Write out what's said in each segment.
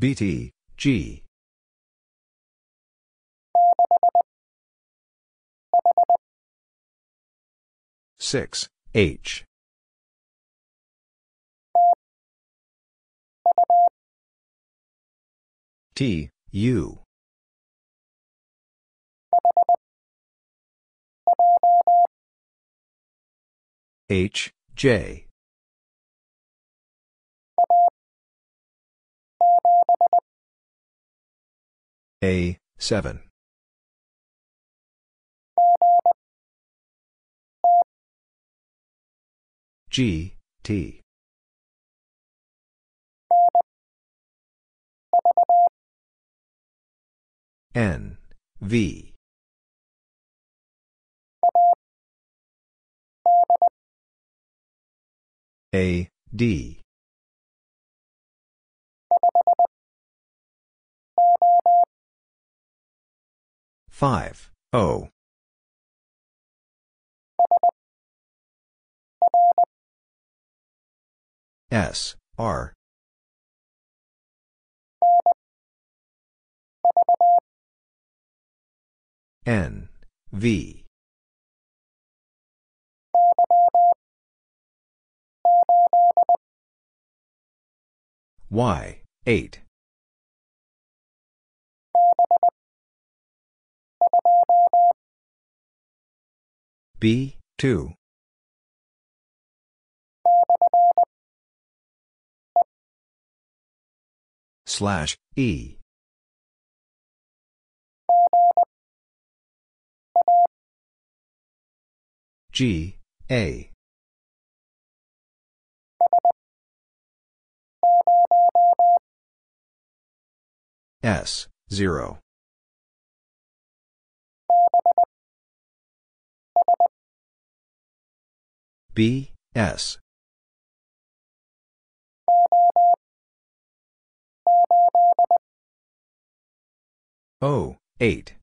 BT, G. Six, H. T, U. H, J. A, 7. G, T. N, V. A, D. Five, O. S, R. N, V. Y, 8. B, 2. Slash, E. G, A. S, 0. B, S. O, 8.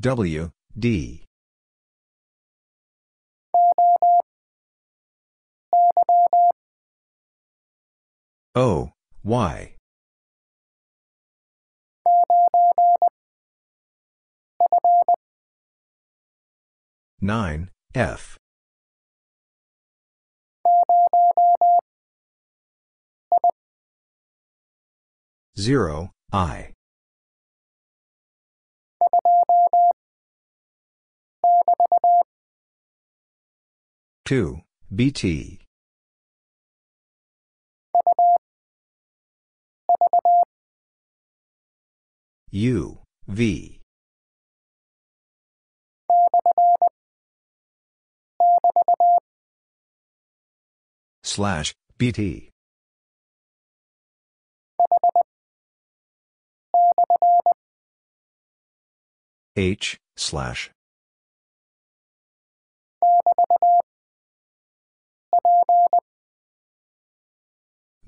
W, D. O, Y. Nine, F. Zero, I. Two, BT. U, V. Slash, BT. H, slash.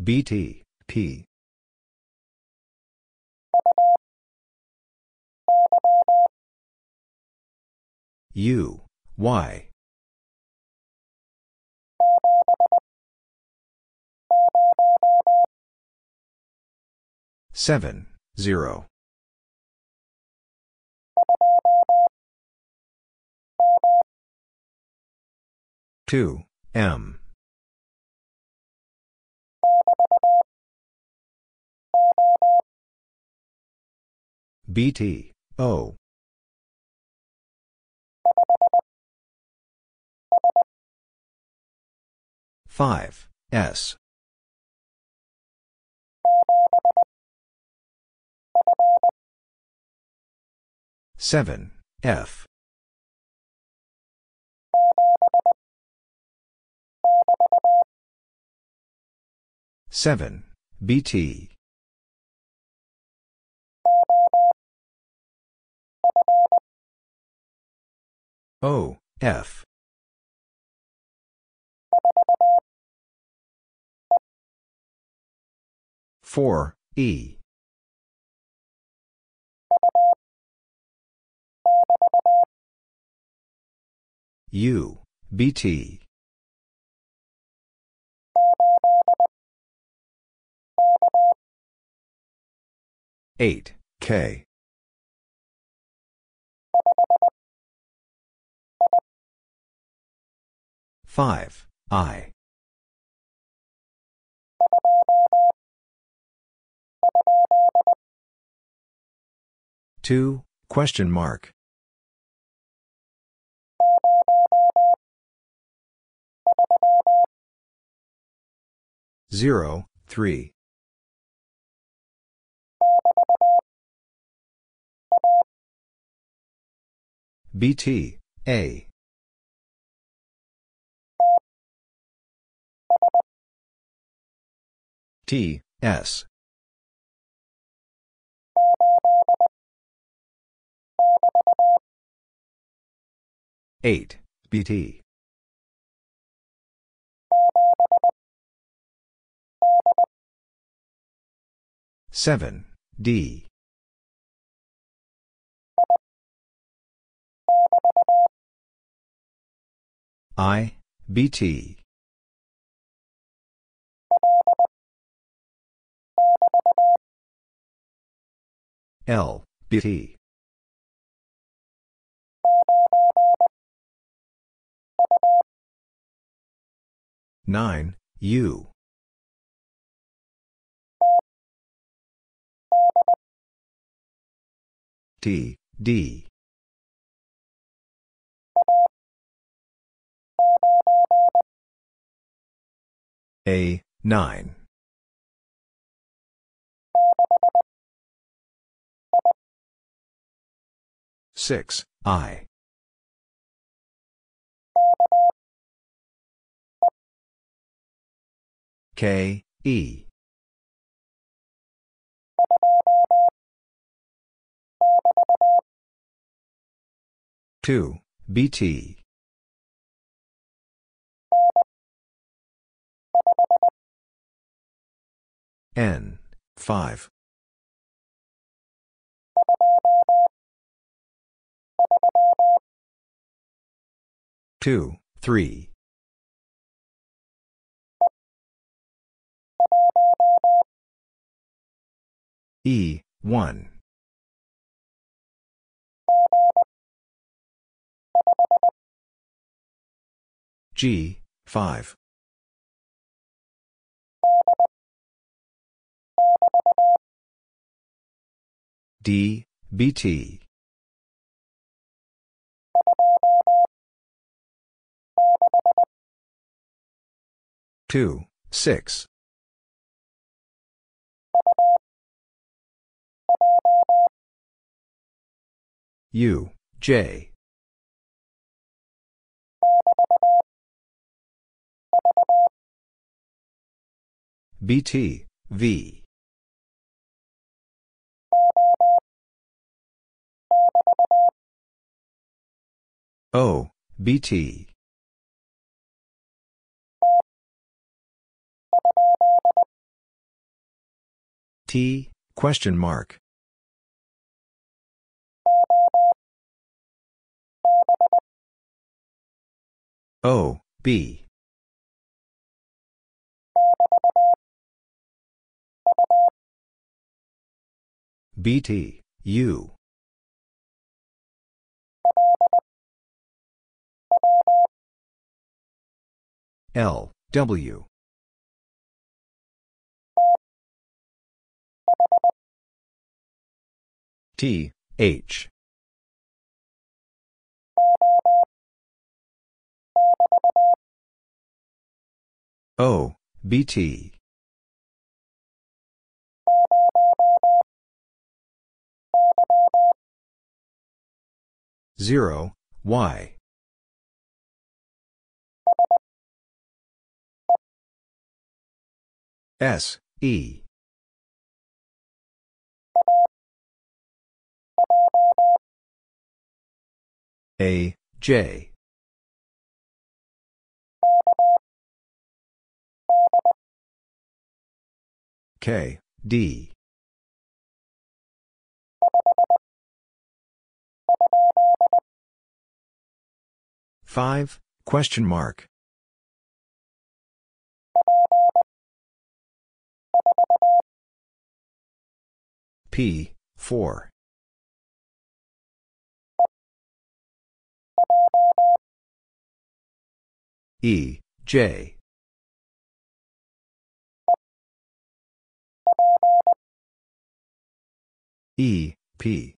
BT, P. U, Y. Seven, 0. Two, M. BT, O. Five, S. Seven, F. Seven, BT. O, F. Four, E. U, BT. 8K. 5I. 2, question mark. Zero, 3. 3. BT, A. 3. T, S. 8, BT. 7, D. 1, BT. 1, BT. 9, U. 3, D. 1, 9. 6, I. 1, K, E. 2, BT. 1, N, 5. 2, 3. E, 1. 3. G, 5. 3. D, BT. 2, 6. 3. U, J. 3. BT, V. 0, BT. 3. T, question mark. 0, B. BT, U. 1, W. 3, H. 0, BT. 0, Y. 1, S, E. 1, A, J. 1, K, D. 5, question mark. P, 4. E, J. E, P.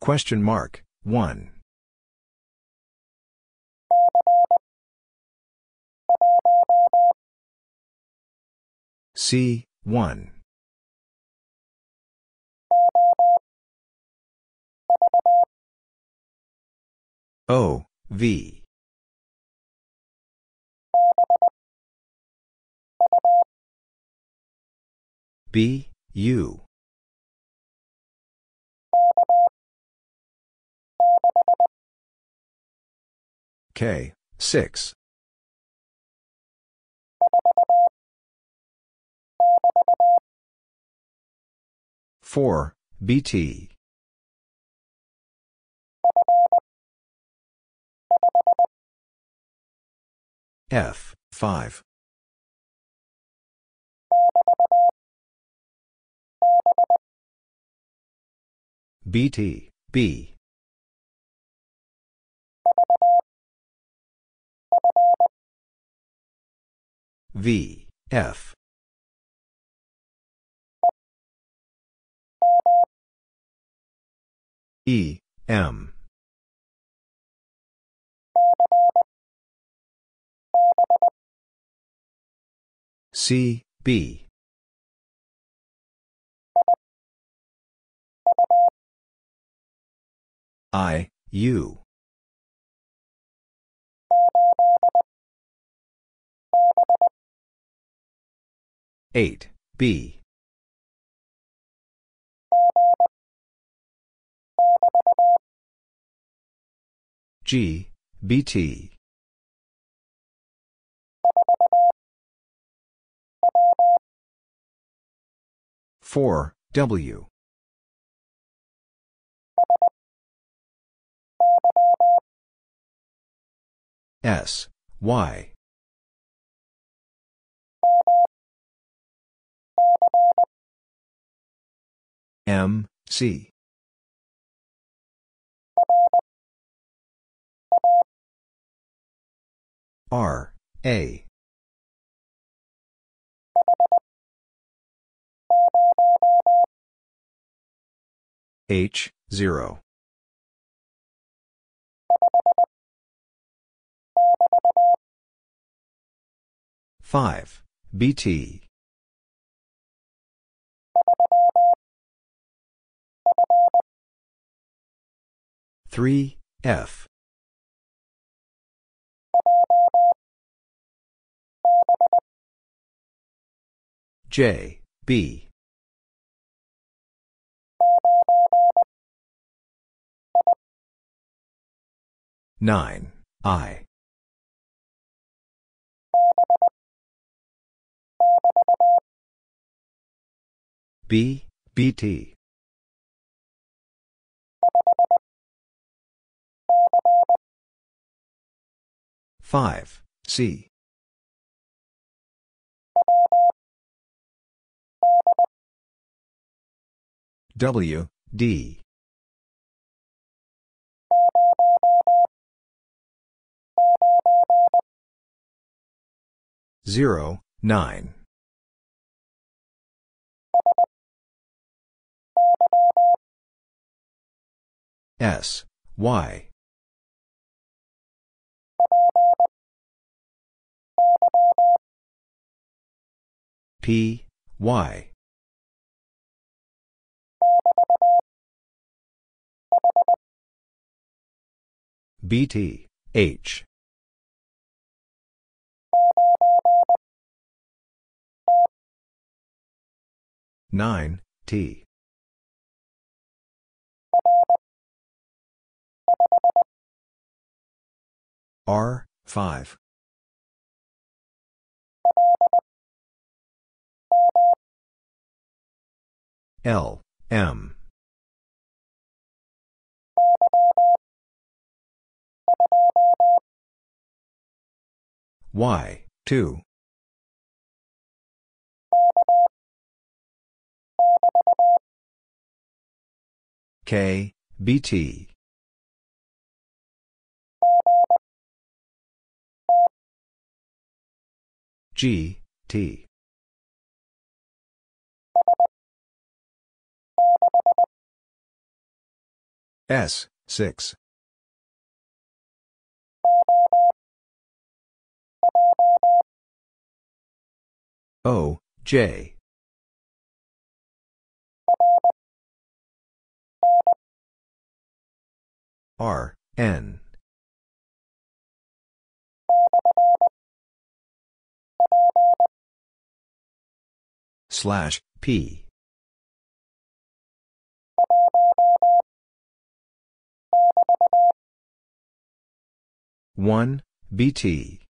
Question mark, 1. C, 1. O, V. B, U. K, 6. Four, BT. F, 5. BT, B. V, F. E, M. C, B. I, U. Eight, B. G, BT. Four, W. S, Y. M, C. R, A. H, 0. Five, BT. Three, F. J, B. Nine, I. B, BT. Five, C. W, D. Zero, 9. S, Y. P, Y. BT, H. Nine, T. R, 5. L, M. Y, 2. K, BT. G, T. S, 6. O, J. R, N. Slash, P. One, BT.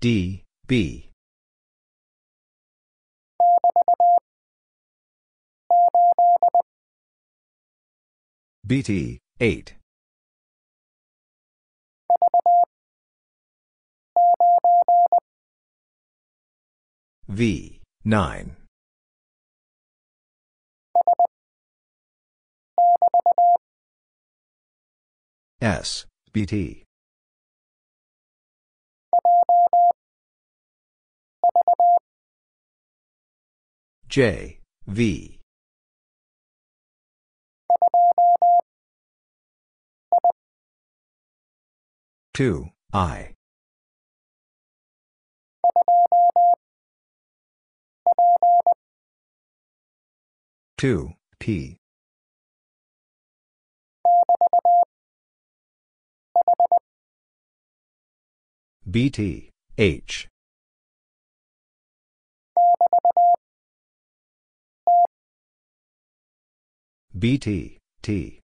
D, B. BT, 8. V, 9. S, BT. J, V. Two, I. Two, P. BT, H. BT, T.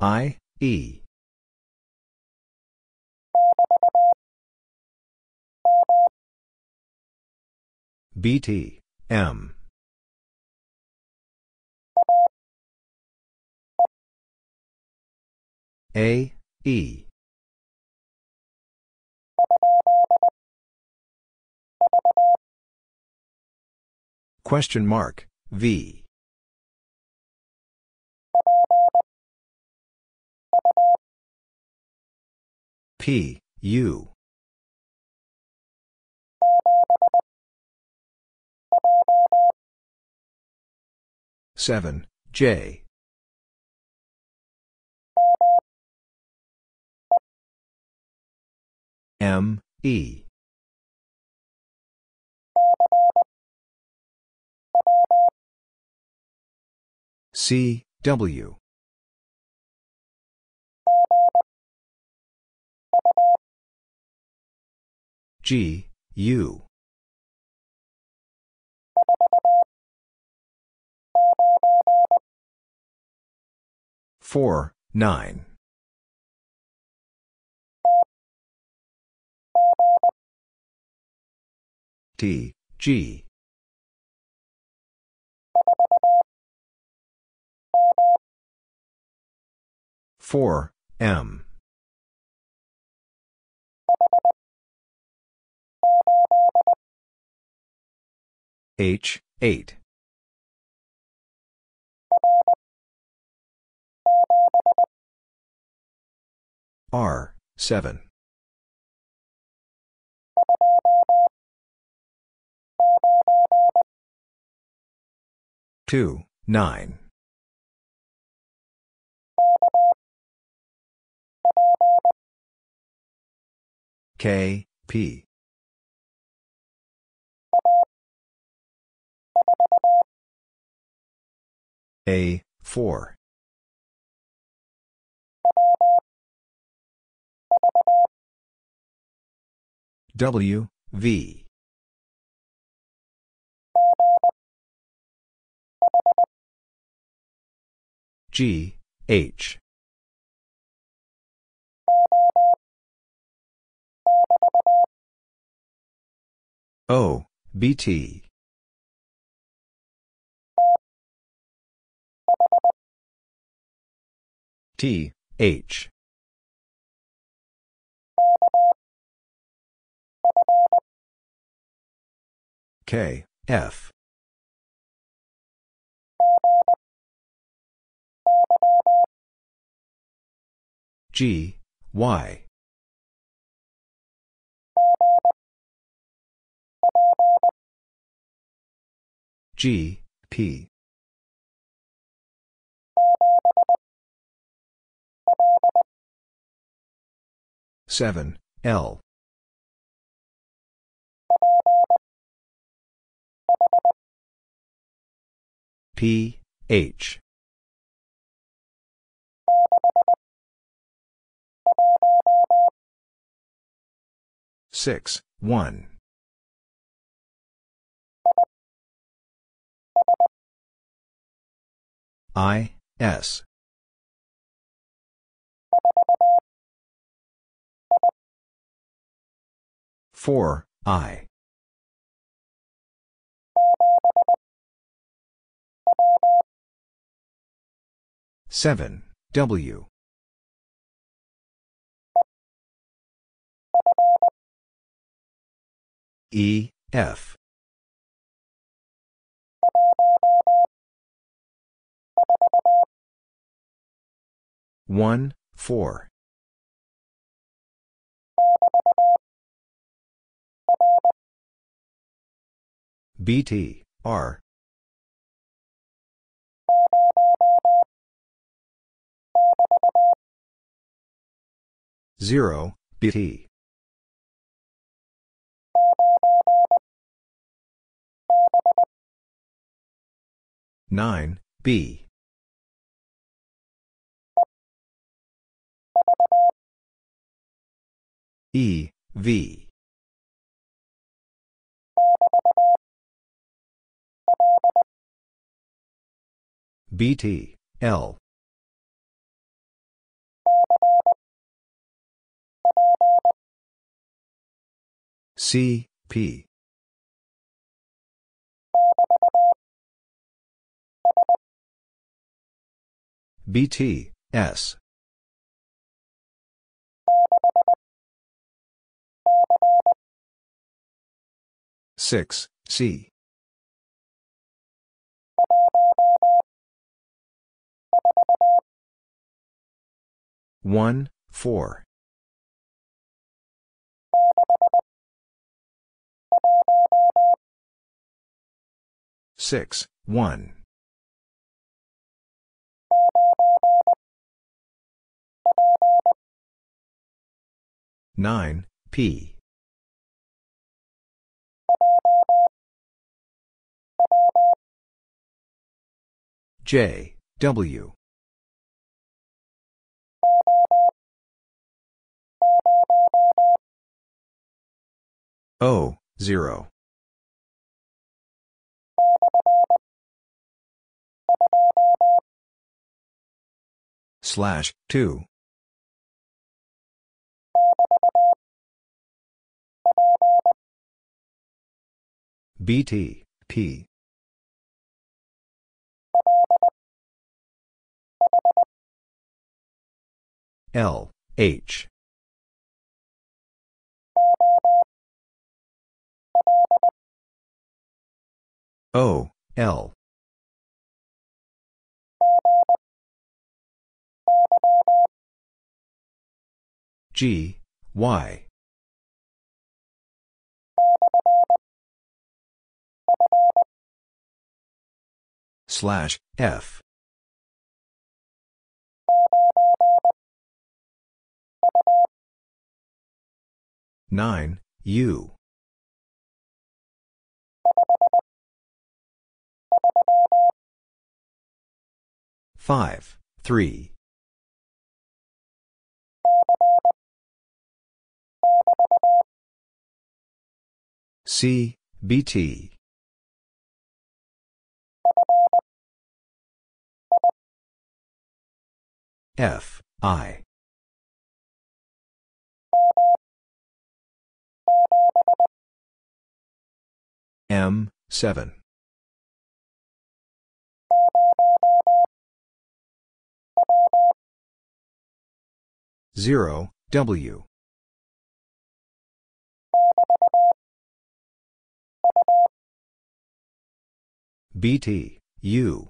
I, E. BT, M. A, E. Question mark, V. P, U. Seven, J. M, E. C, W. G, U. Four, 9. T, G. Four, M. H, 8. R, 7. Two, 9. K, P. A, 4. W, V. G, H. O, BT. T, H. K, F. G, Y. G, P. Seven, L. P, H. Six, 1. I, S. Four, I. Seven, W. E, F. One, 4. BT, R. Zero, BT. Nine, B. E, V. BT, L. C, P. BT, S. Six, C. One, 4. Six, 1. Nine, P. J, W. O, 0. Slash, 2. BT, P. L, H. 0, L. G, Y. 1/F. Nine, U. Five, 3. C, BT. F, I. M, 7. 0, W. BT, U.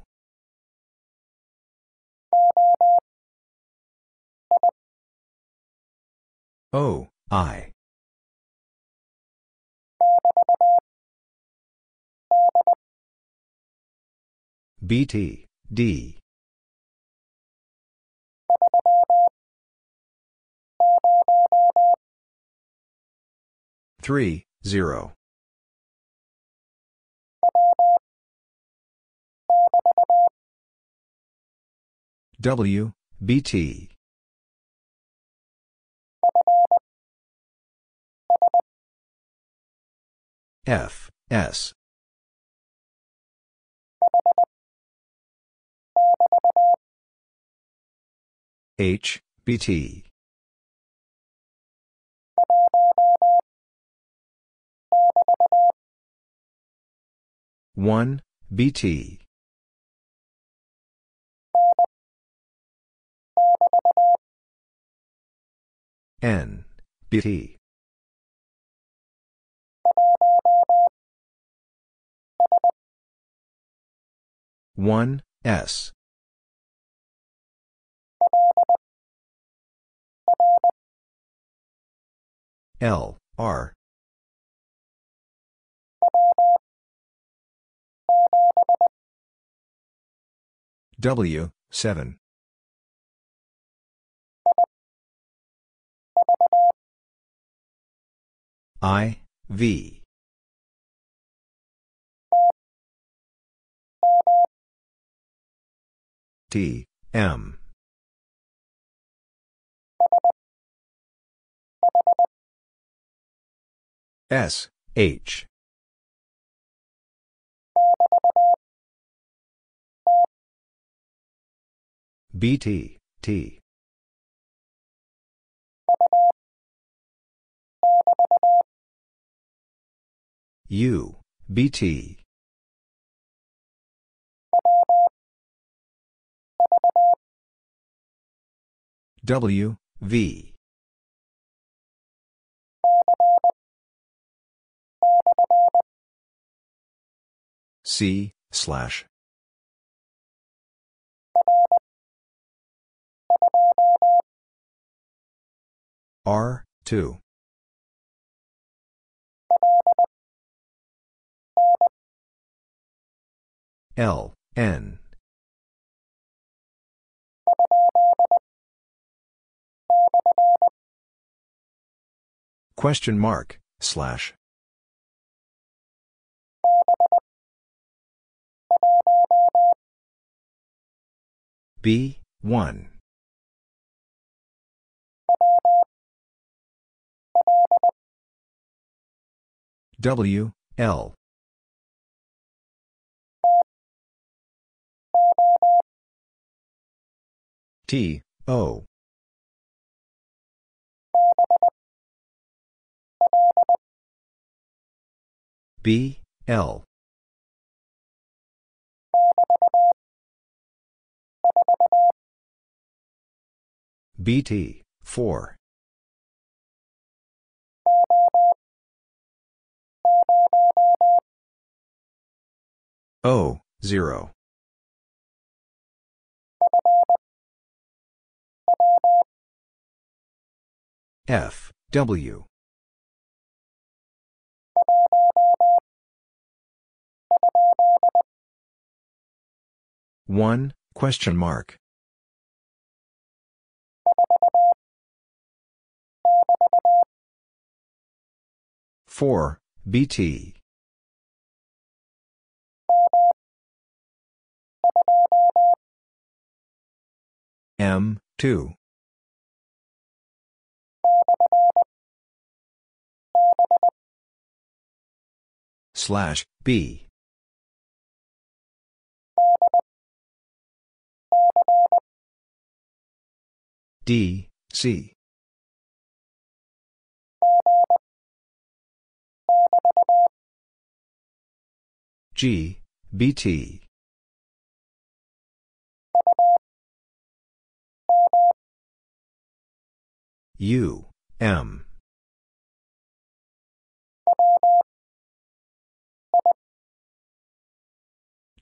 O, I. BT, D. Three, 0. W, BT. F, S. H, BT. One, BT. N, BT. One, S. L, R. W, 7. I, V. T, M. S, H. BT, T. U, BT. W, V. C, slash. R, 2. L, N. Question mark, slash. B, 1. W, L. T, O. B, L. BT, 4. O, 0. F, W. One, question mark. Four, BT. M, 2. Slash, B. D, C. G, BT. U, M.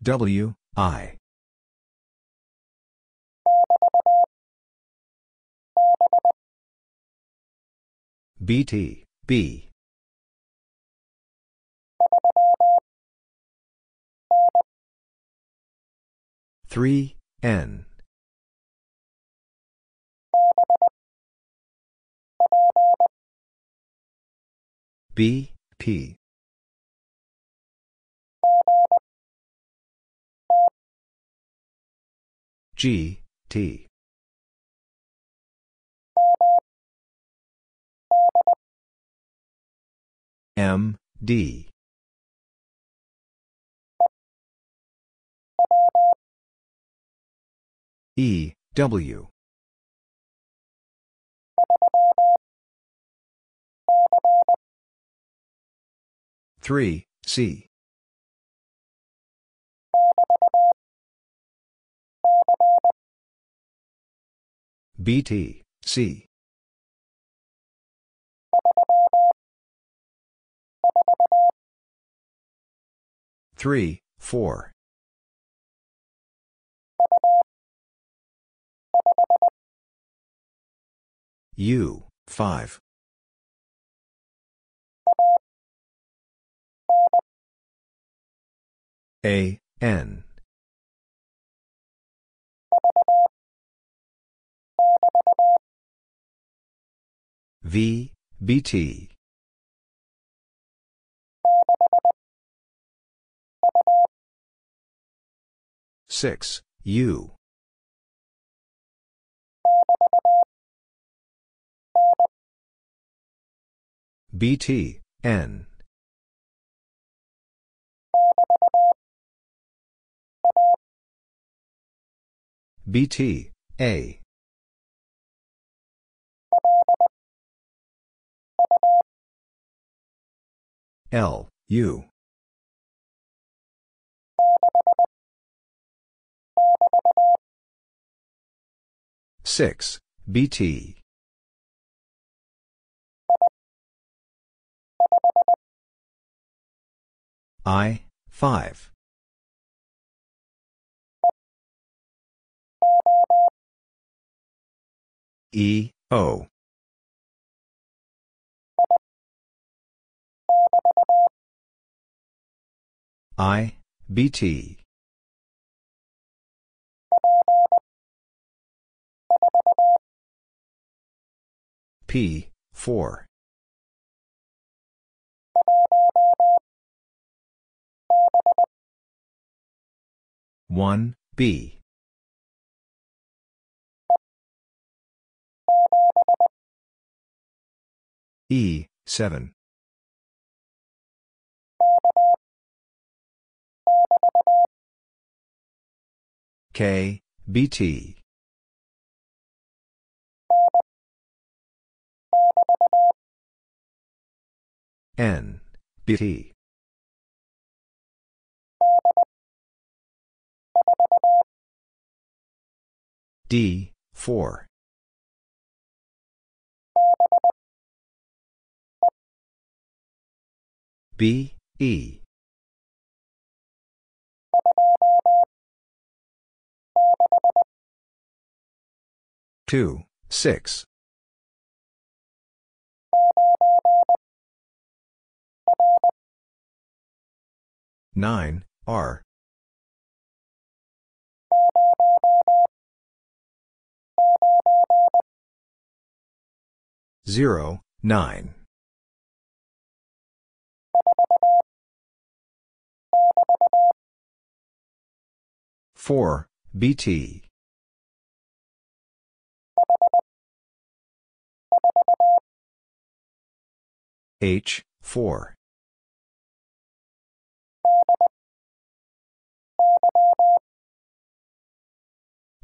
W, I. BT, B. Three, N. B, P. G, T. M, D. E, W. Three, C. BT, C. Three, four. U, 5. A, N. V, BT. Six, U. BT, N. BT, A. L, U. Six, BT. I, 5. E, O. I, BT. P, 4. One, B. E, 7. K, BT. N, BT. D, 4. B, E. Two, 6. Nine, R. Zero, 9. Four, BT. H, 4.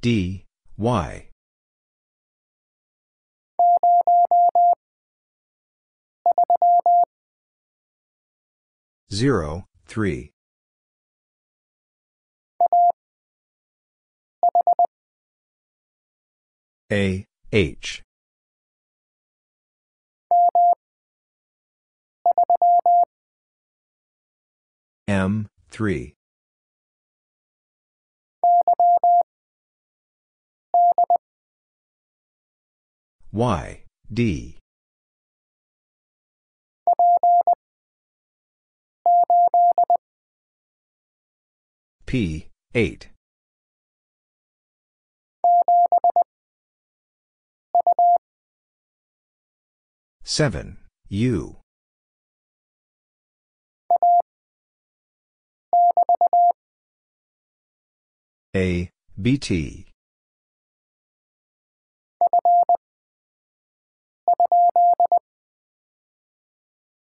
D, Y. Zero, 3. A, H. M3. Y, D. P, 8. Seven, U. A, BT.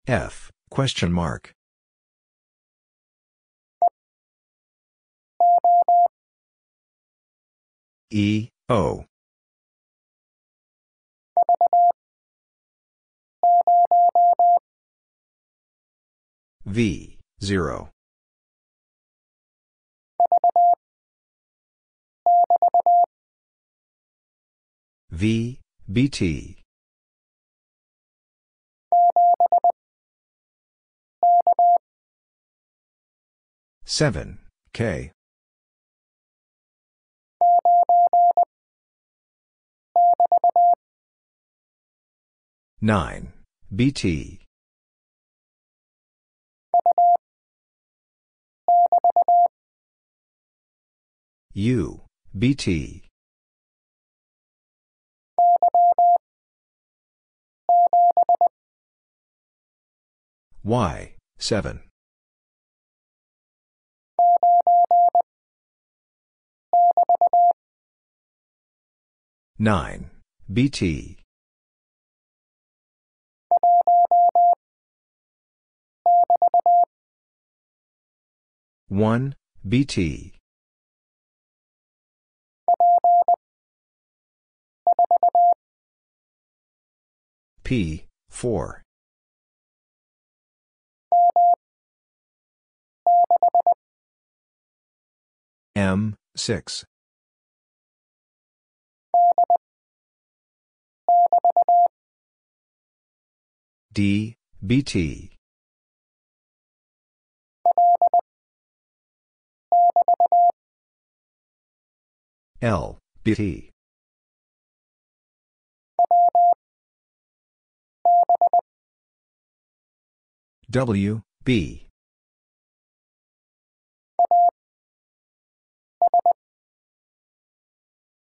F, question mark. E, O. V, 0. V, BT. Seven, K. Nine, BT. U, BT. Y, 7. Nine, BT. One, BT. P, 4. M, 6. D, BT. L, BT. W, B.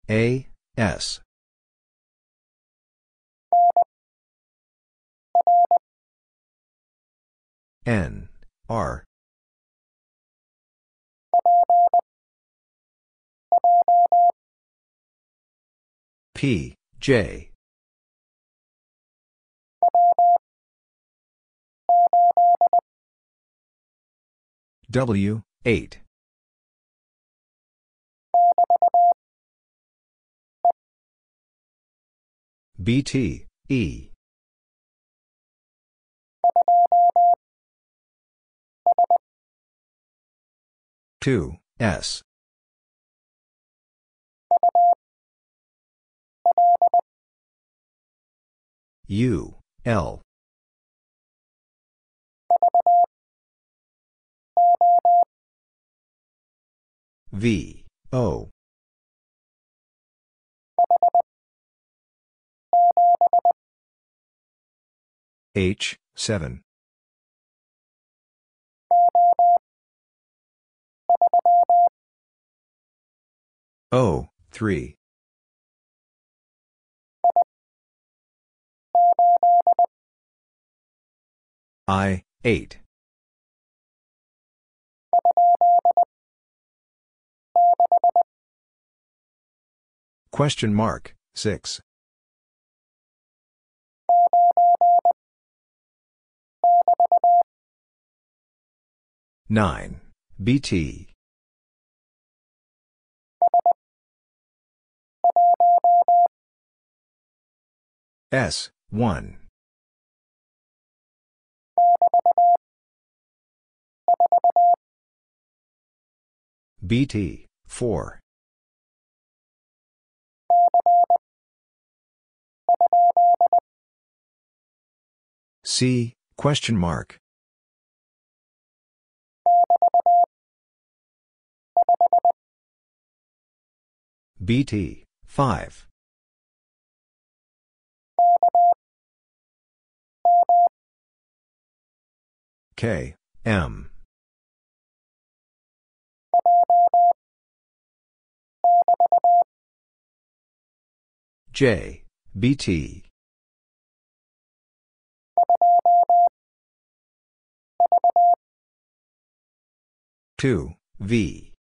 A, S. N, R. P, J. W, 8. BT, E. Two, S. U, L. V, O. H, 7. O, 3. I, 8. Question mark, 6. Nine, BT. S, 1. BT, 4. C, Question mark. BT, 5. K, M. J, BT. Two V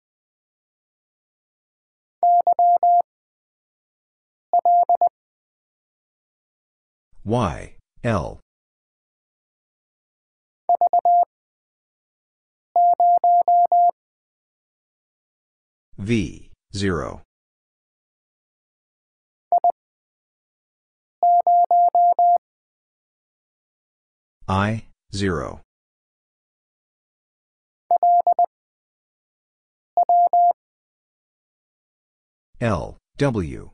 Y L V 0 I 0 L, W.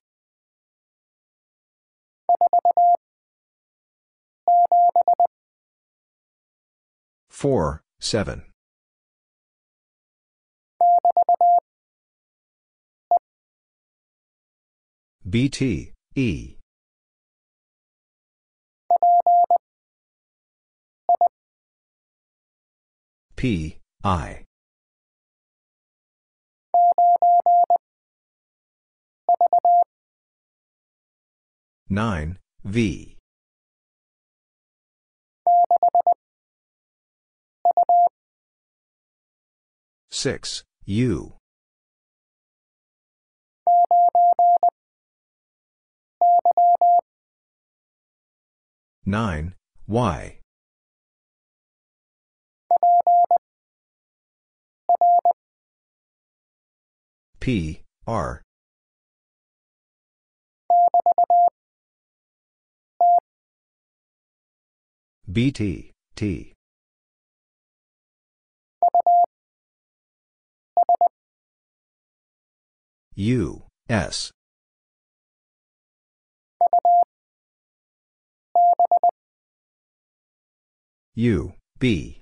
Four, 7. BT, E. P, I. Nine V six U nine Y P R BT, T. U, S. U, B.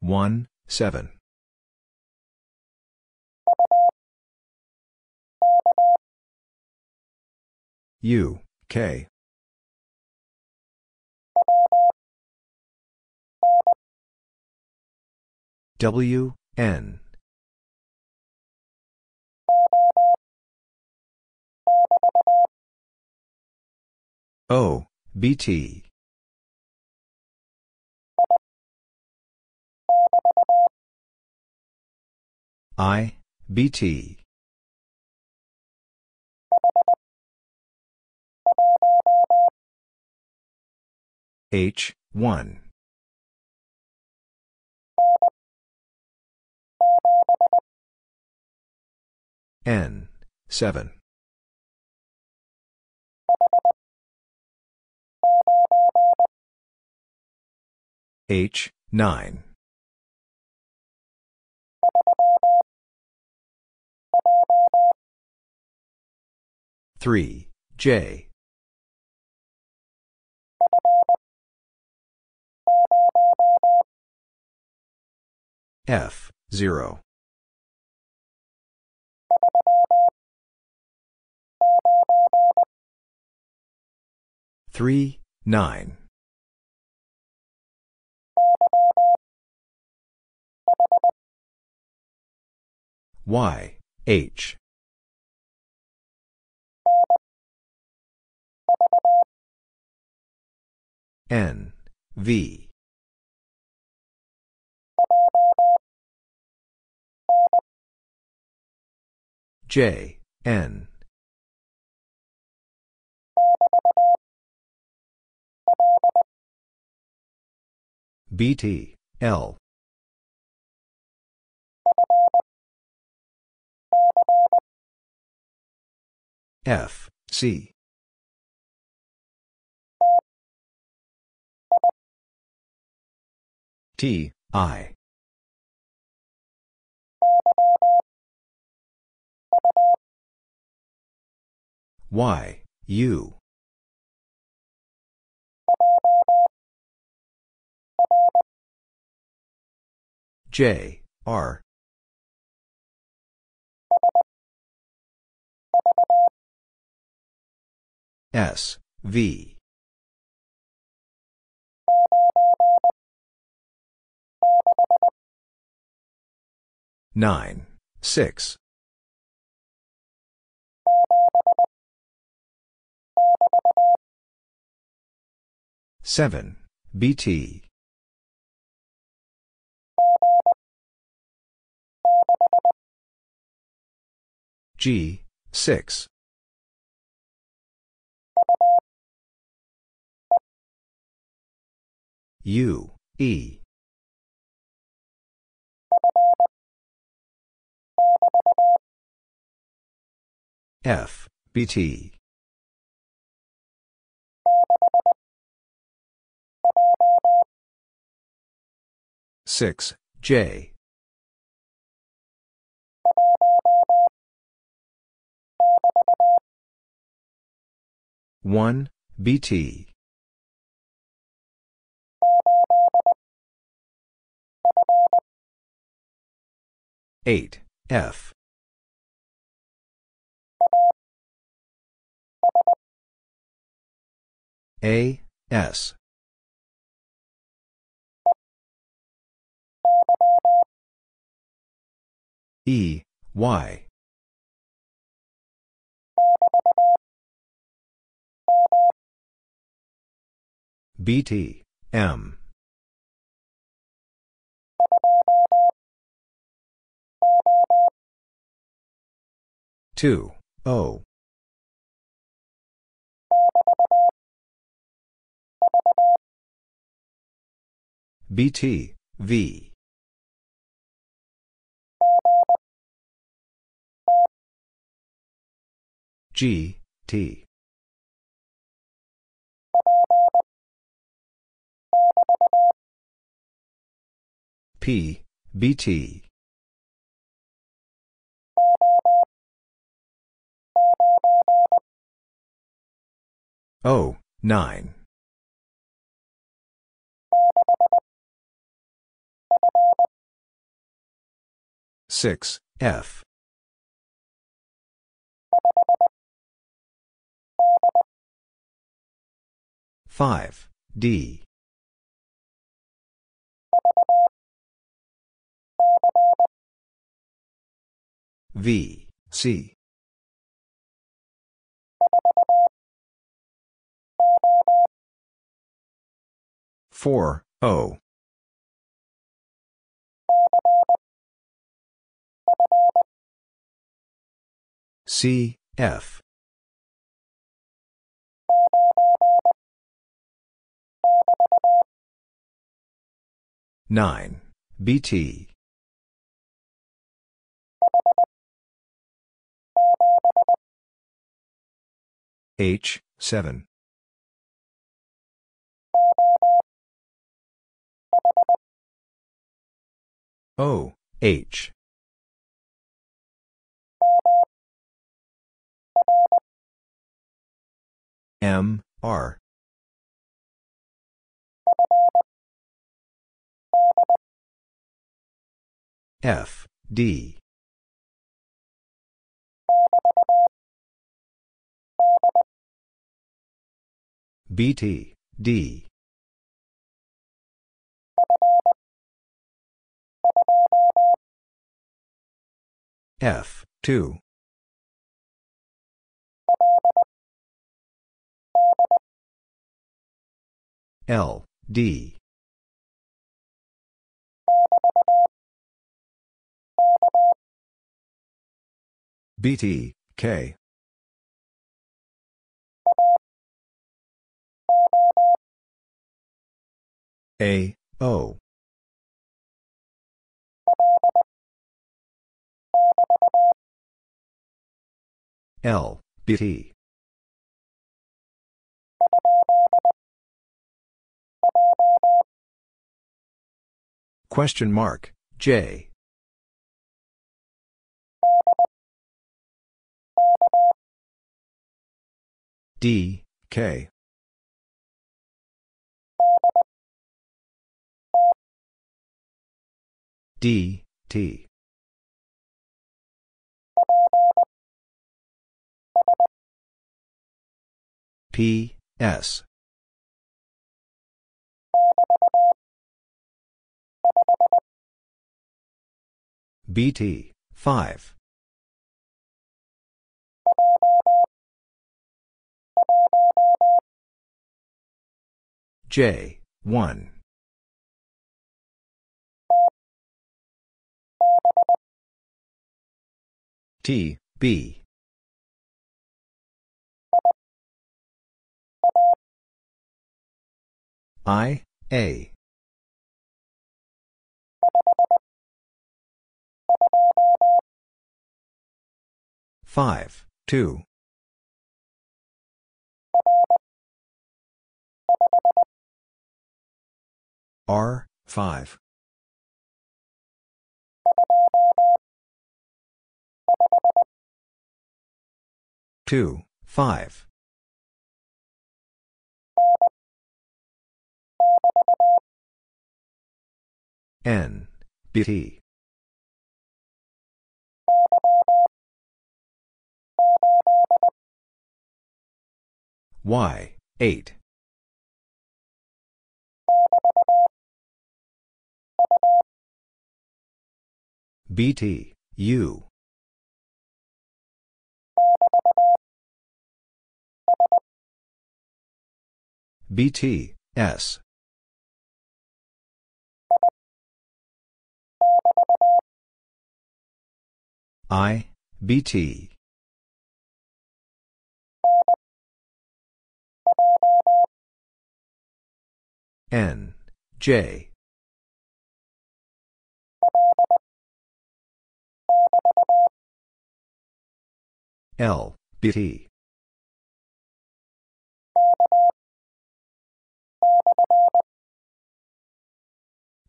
One, 7. U, K. W, N. O, BT. I, BT. H, 1. N, 7. H, 9. Three, J. F, 0. Three, 9. Y, H. N, V. J, N. BT, L. F, C. T, I. Y, U. J, R. S, V. Nine, six. Seven, BT. G, six. U, E. F, BT. Six, J. One, BT. Eight, F. A, S. E, Y. BT, M. Two, O. BT, V. G, T. P, BT. O, 9. Six, F. Five, D. V, C. Four, O. C, F. Nine, BT. H, 7. O, H. M, R. F, D. BT, D. F, 2. L, D. BT, K. A, O. L, BT. Question mark, J. D, K. D, T. P, S. BT, 5. J, 1. T, B. I, A. Five, two. R, 5. Two, 5. N, BT. Y, 8. BT, U. BT, S. I, BT. N, J. L, BT.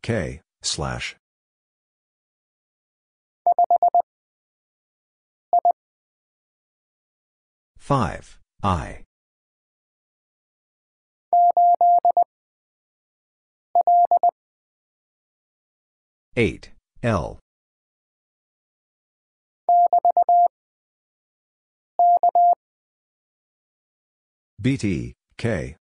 K, / Five, I. Eight, L. BT, K.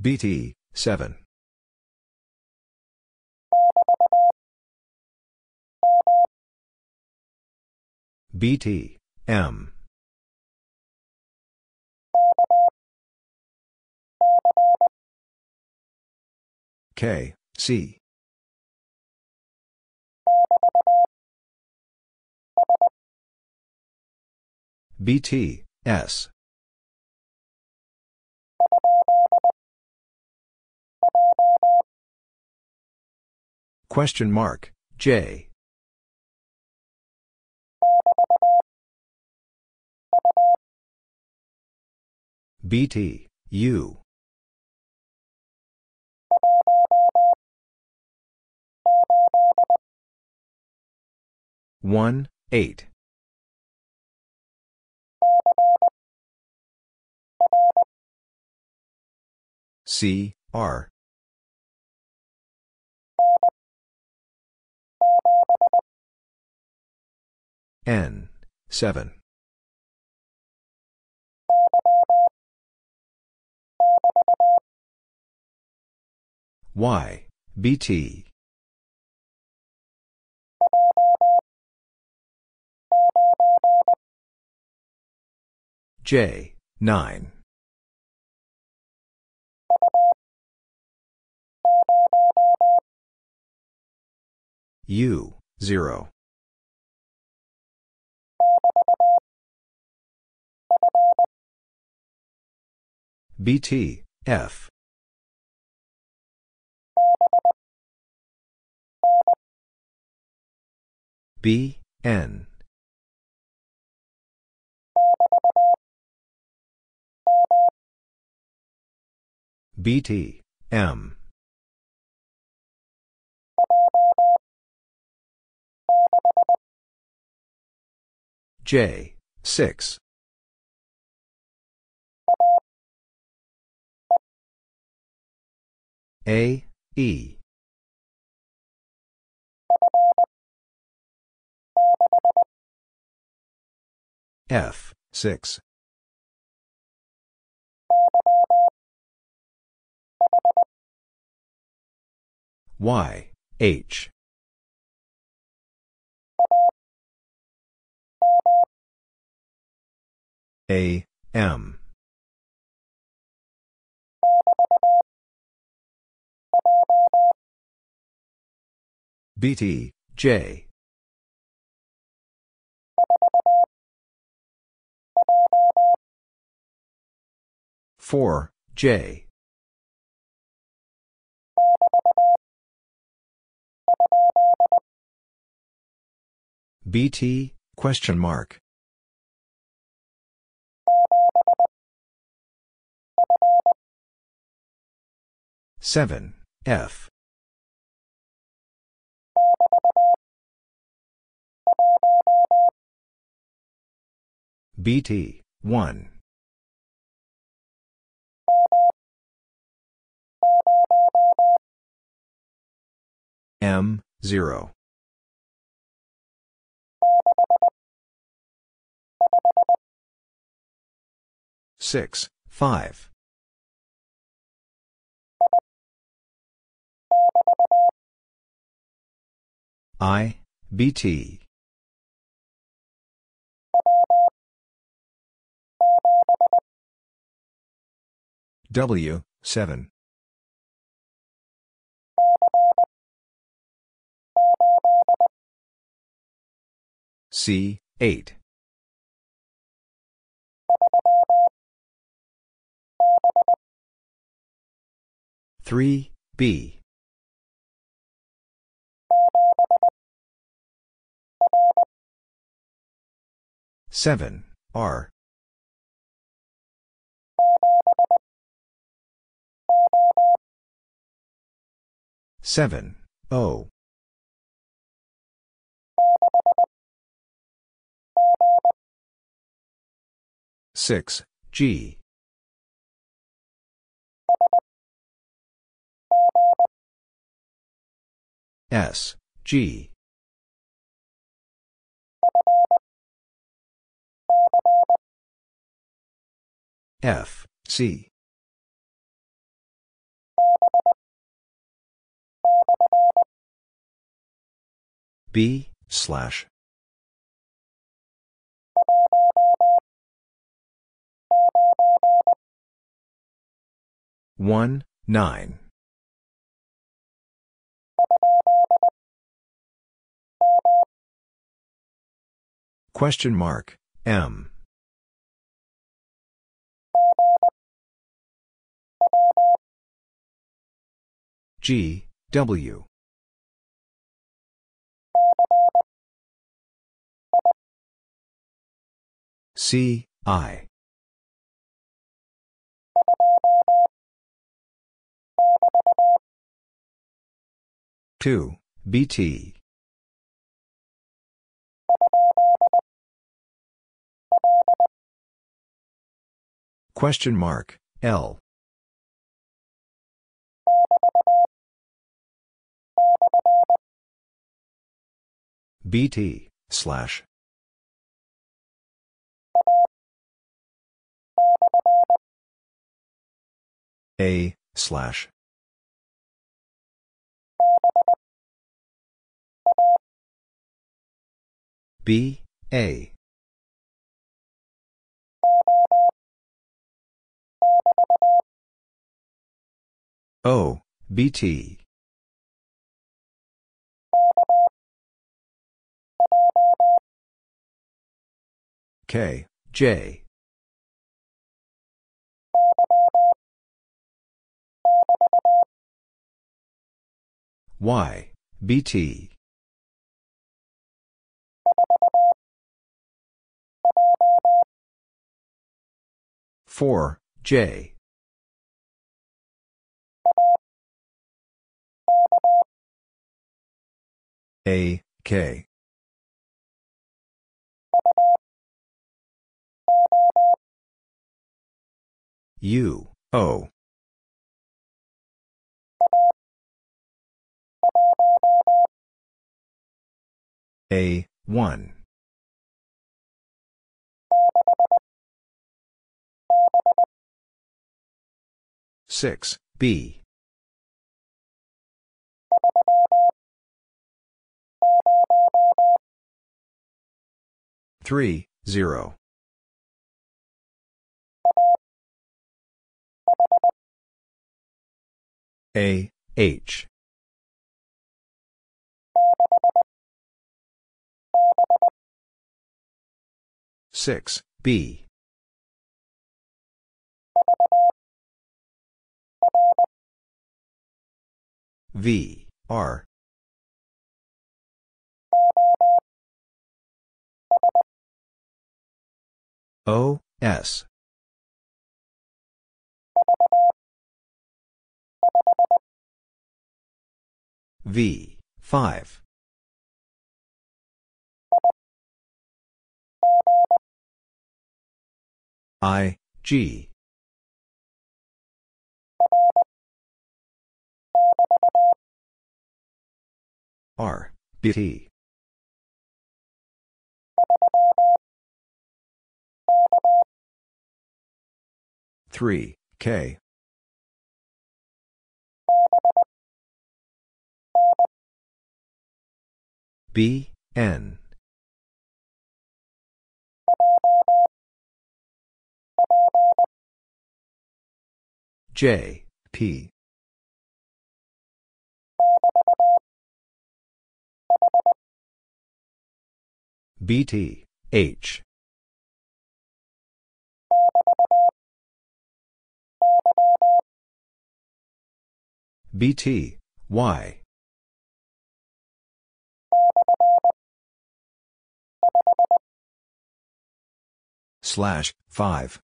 BT, 7. BT, M. K, C. BT, S. Question mark, J. BT, U. One, 8. C, R. N, 7. Y, BT. J, 9. U, 0. BT, F. B, N. BT, M. J, 6. A, E. F, 6. Y, H. A, M. BT, J. Four, J. BT, question mark. Seven, F. BT, 1. M, 0. Six, 5. I, BT. W, 7. C, 8. Three, B. Seven, R. Seven, O. Six, G. S, G. F, C. B, slash. One, 9. Question mark, M. G, W. 6, I. Two, BT. Question mark, L. BT, slash. A, slash. B, A. O, BT. K, J. Y, BT. Four, J. A, K. U, O. A, 1. Six B three 0 A H six B 5 I G R, BT. 3, K. B, N. 1, P. BT, H. 2, Y. / 5.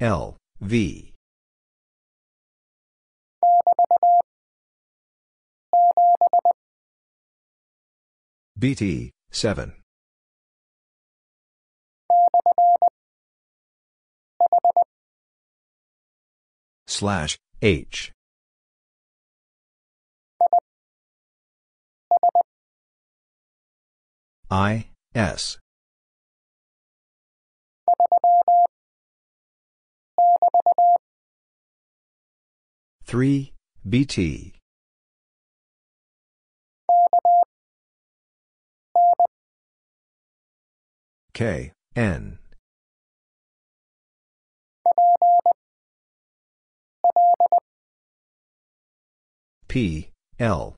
L, V. 7. / H. I, S. 3, BT. K, N. 1, L.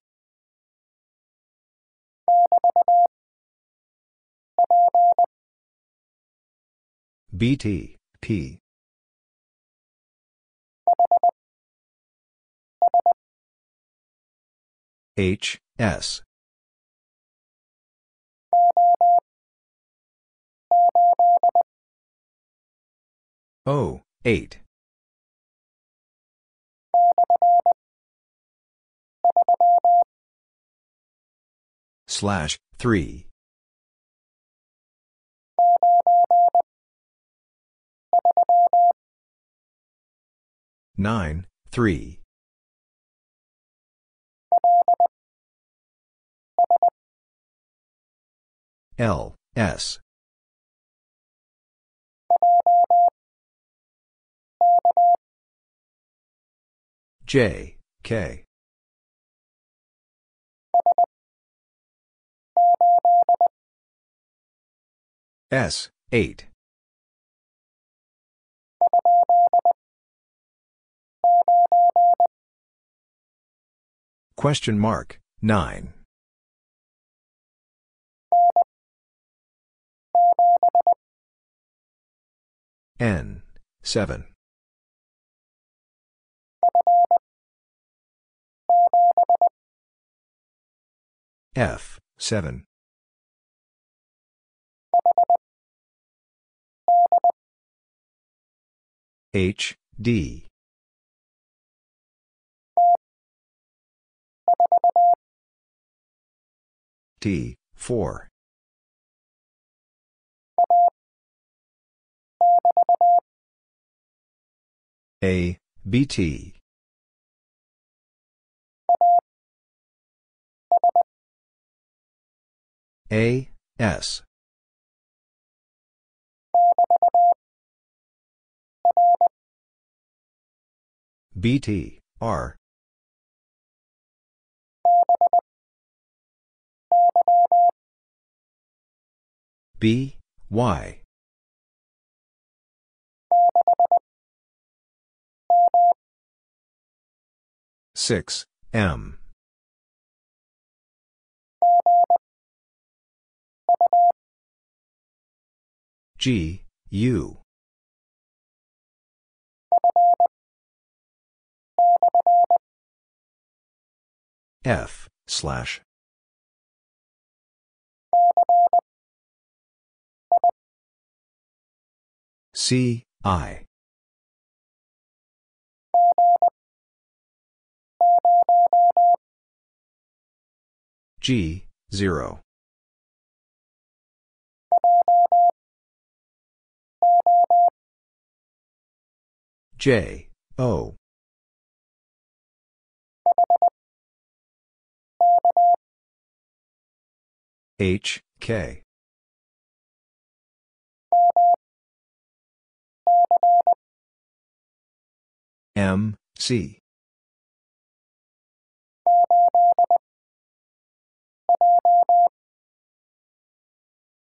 BT, P. 8, S. O, 8. / 3. Nine, 3. L, S. 1, K. S, 8. ? 9. N, 7. F, 7. H, D. 4. A, BT. A, S. BT, R. B, Y. Six, M. G, U. F, slash. C, I. G, 0. J, O. H, K. M, C.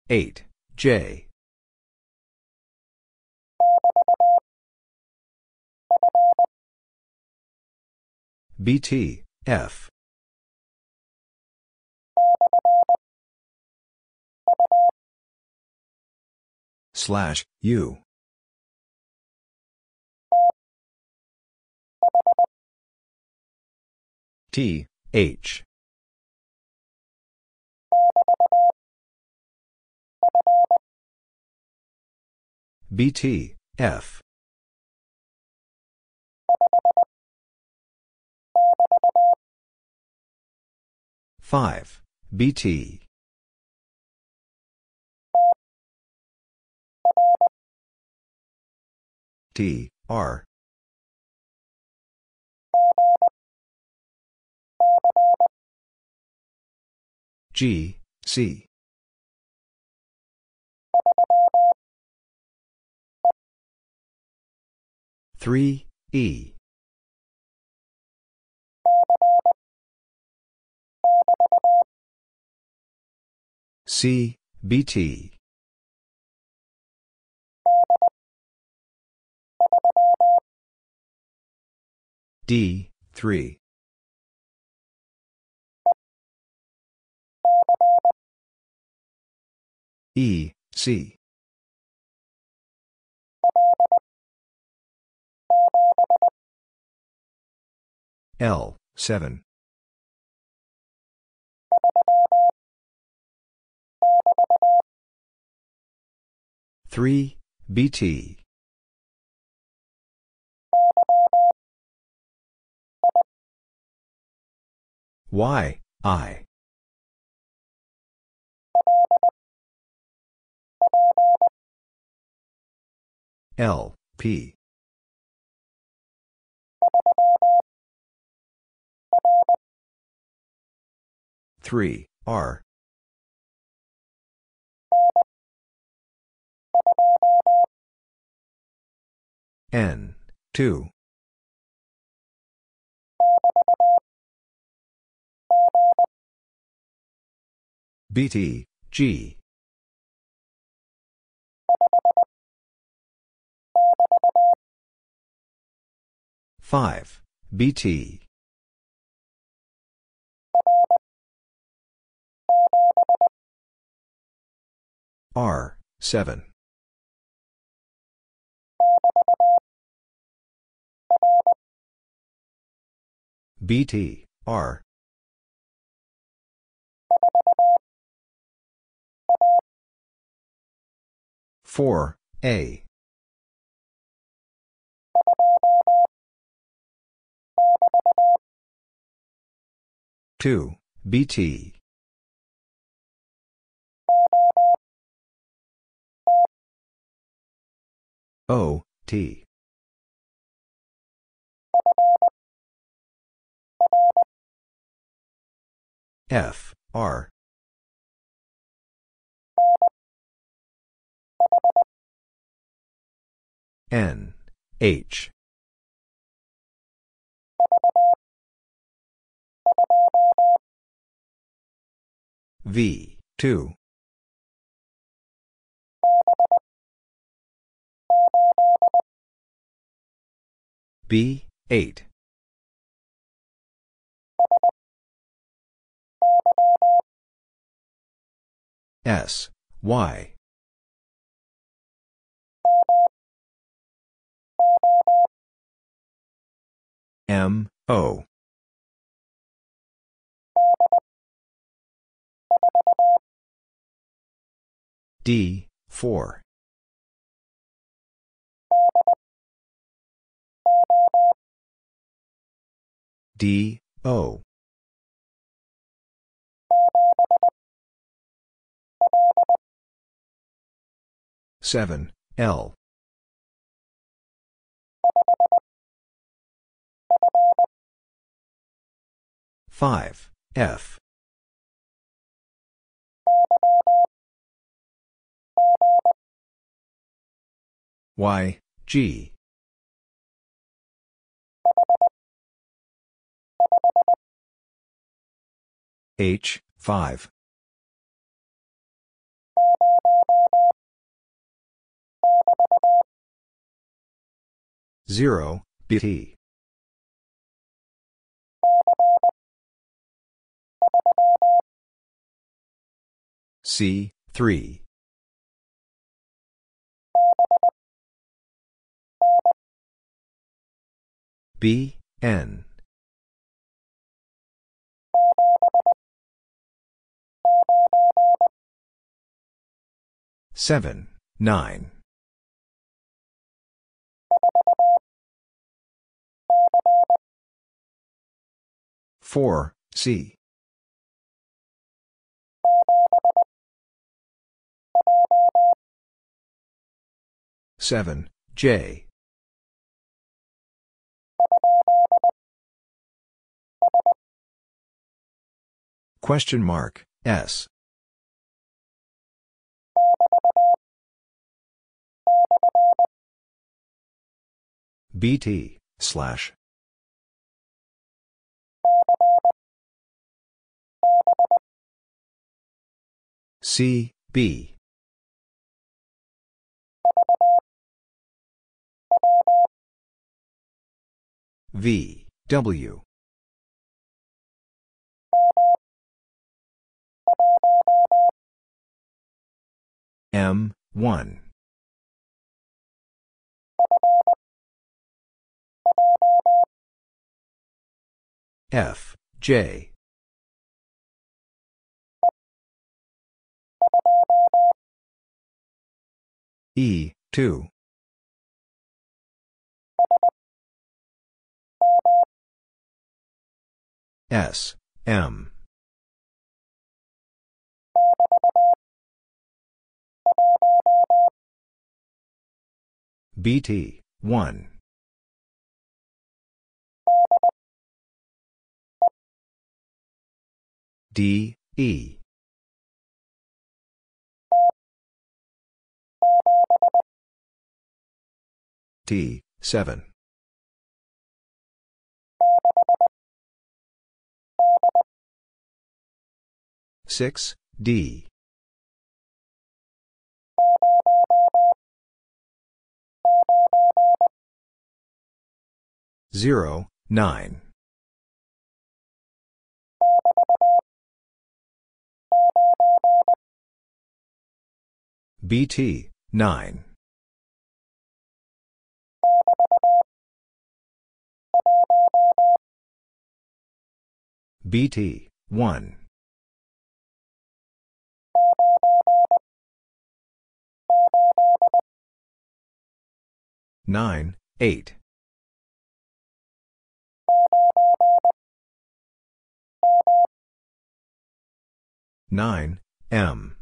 Eight, J. BT, F. Slash, U. T, H. BT, F. Five, BT. T, R. G, C. Three, E. C, BT. D, 3. E, C. L, 7. Three, BT. Y, I. L, P. Three, R. N, 2. BT, G. Five, BT. R, 7. BT, R. Four, A. Two, BT. O, T. F, R. N, H. V, 2. B, 8. S, Y. M, O. D, 4. D, O. Seven, L. Five, F. Y, G. H, 5. Zero, BT. C, 3. B, N. Seven, 9. Four, C. Seven, J. Question mark, S. BT, / C, B. V, W. M, 1. F, J. E, 2. S, M. BT, 1. D, E. T, 7. Six, D. Zero, 9. BT, 9. BT, 1. Nine, 8. Nine, M.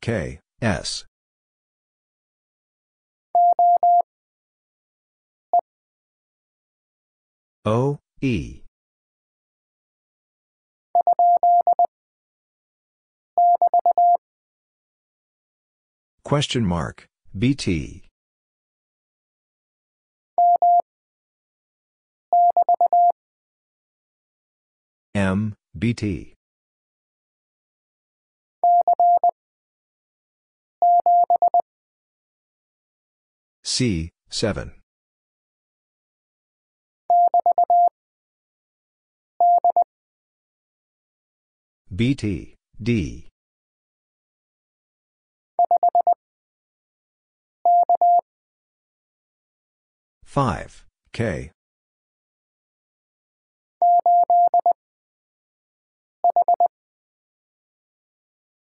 K, S. O, E. Question mark, BT. M, BT. C, 7. BT, D. Five K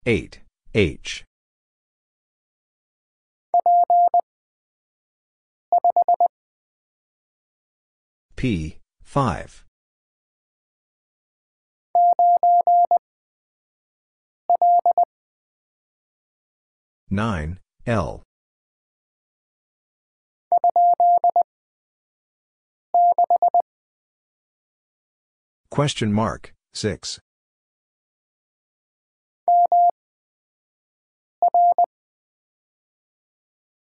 eight H P 5 9 L Question mark, 6.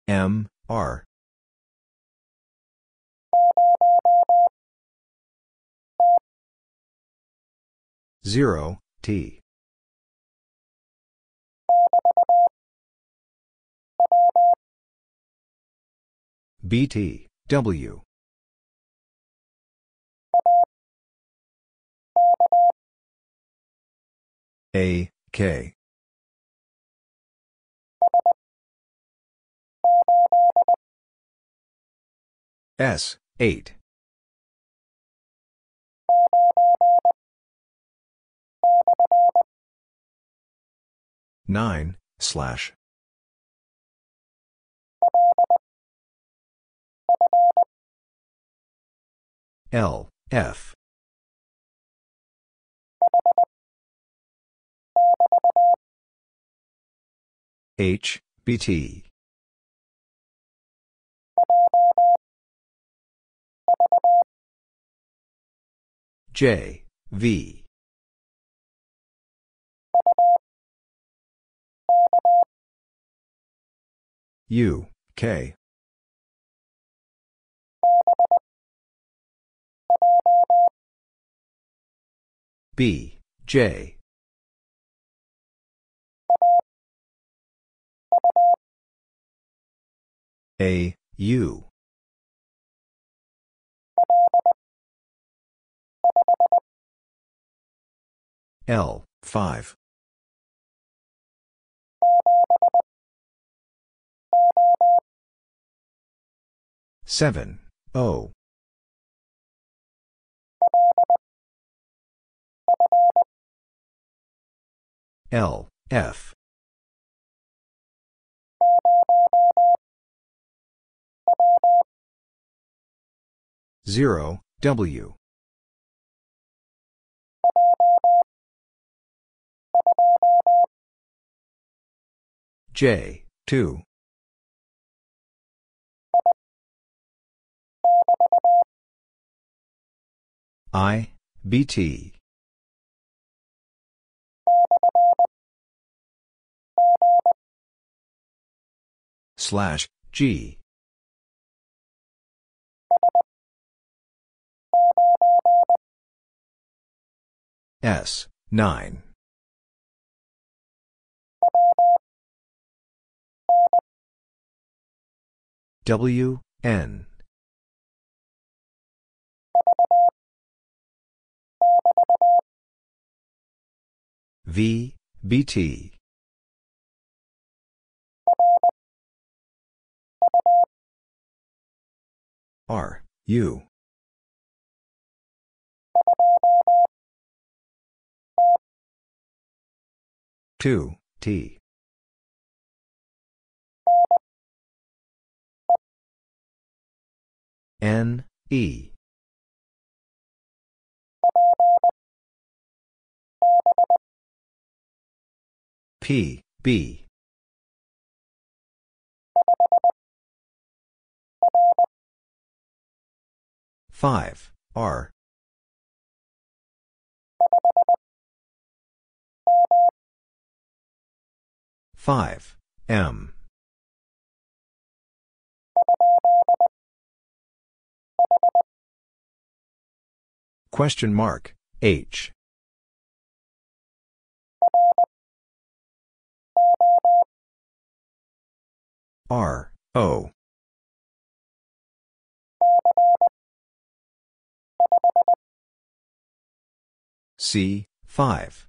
M, R. Zero, T. BT, W. A, K. S, 8. Nine, slash. L, F. H, BT. J, V. U, K. B, J. A, U. L, 5. Seven, O. L, F. Zero, W. J, 2. I, BT. Slash, G. S, 9. W, N. V, BT. R, U. Two, T. N, E. P, B. Five, R. Five M. Question mark H. R O. C 5.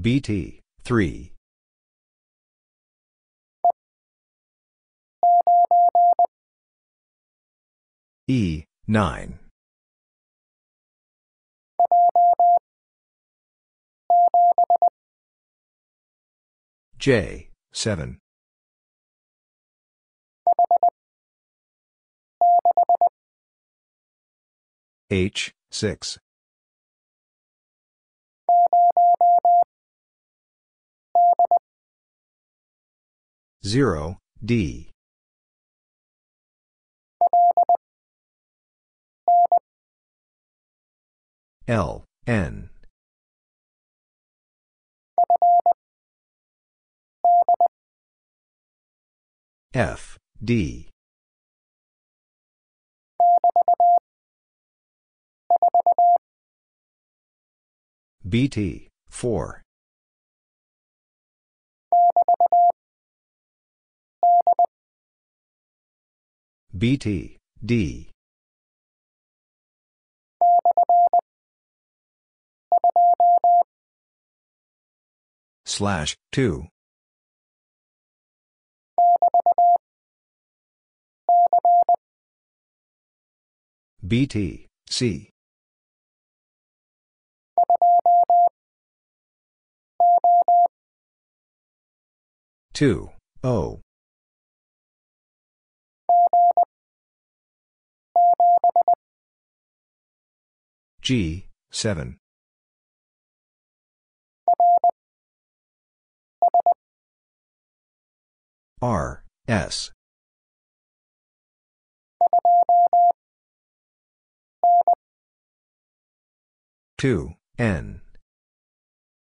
BT 3. E 9. J 7. H 6. Zero D. L N. F D. BT 4. BT D. Slash 2. BT C. Two O. G 7. R S. Two N.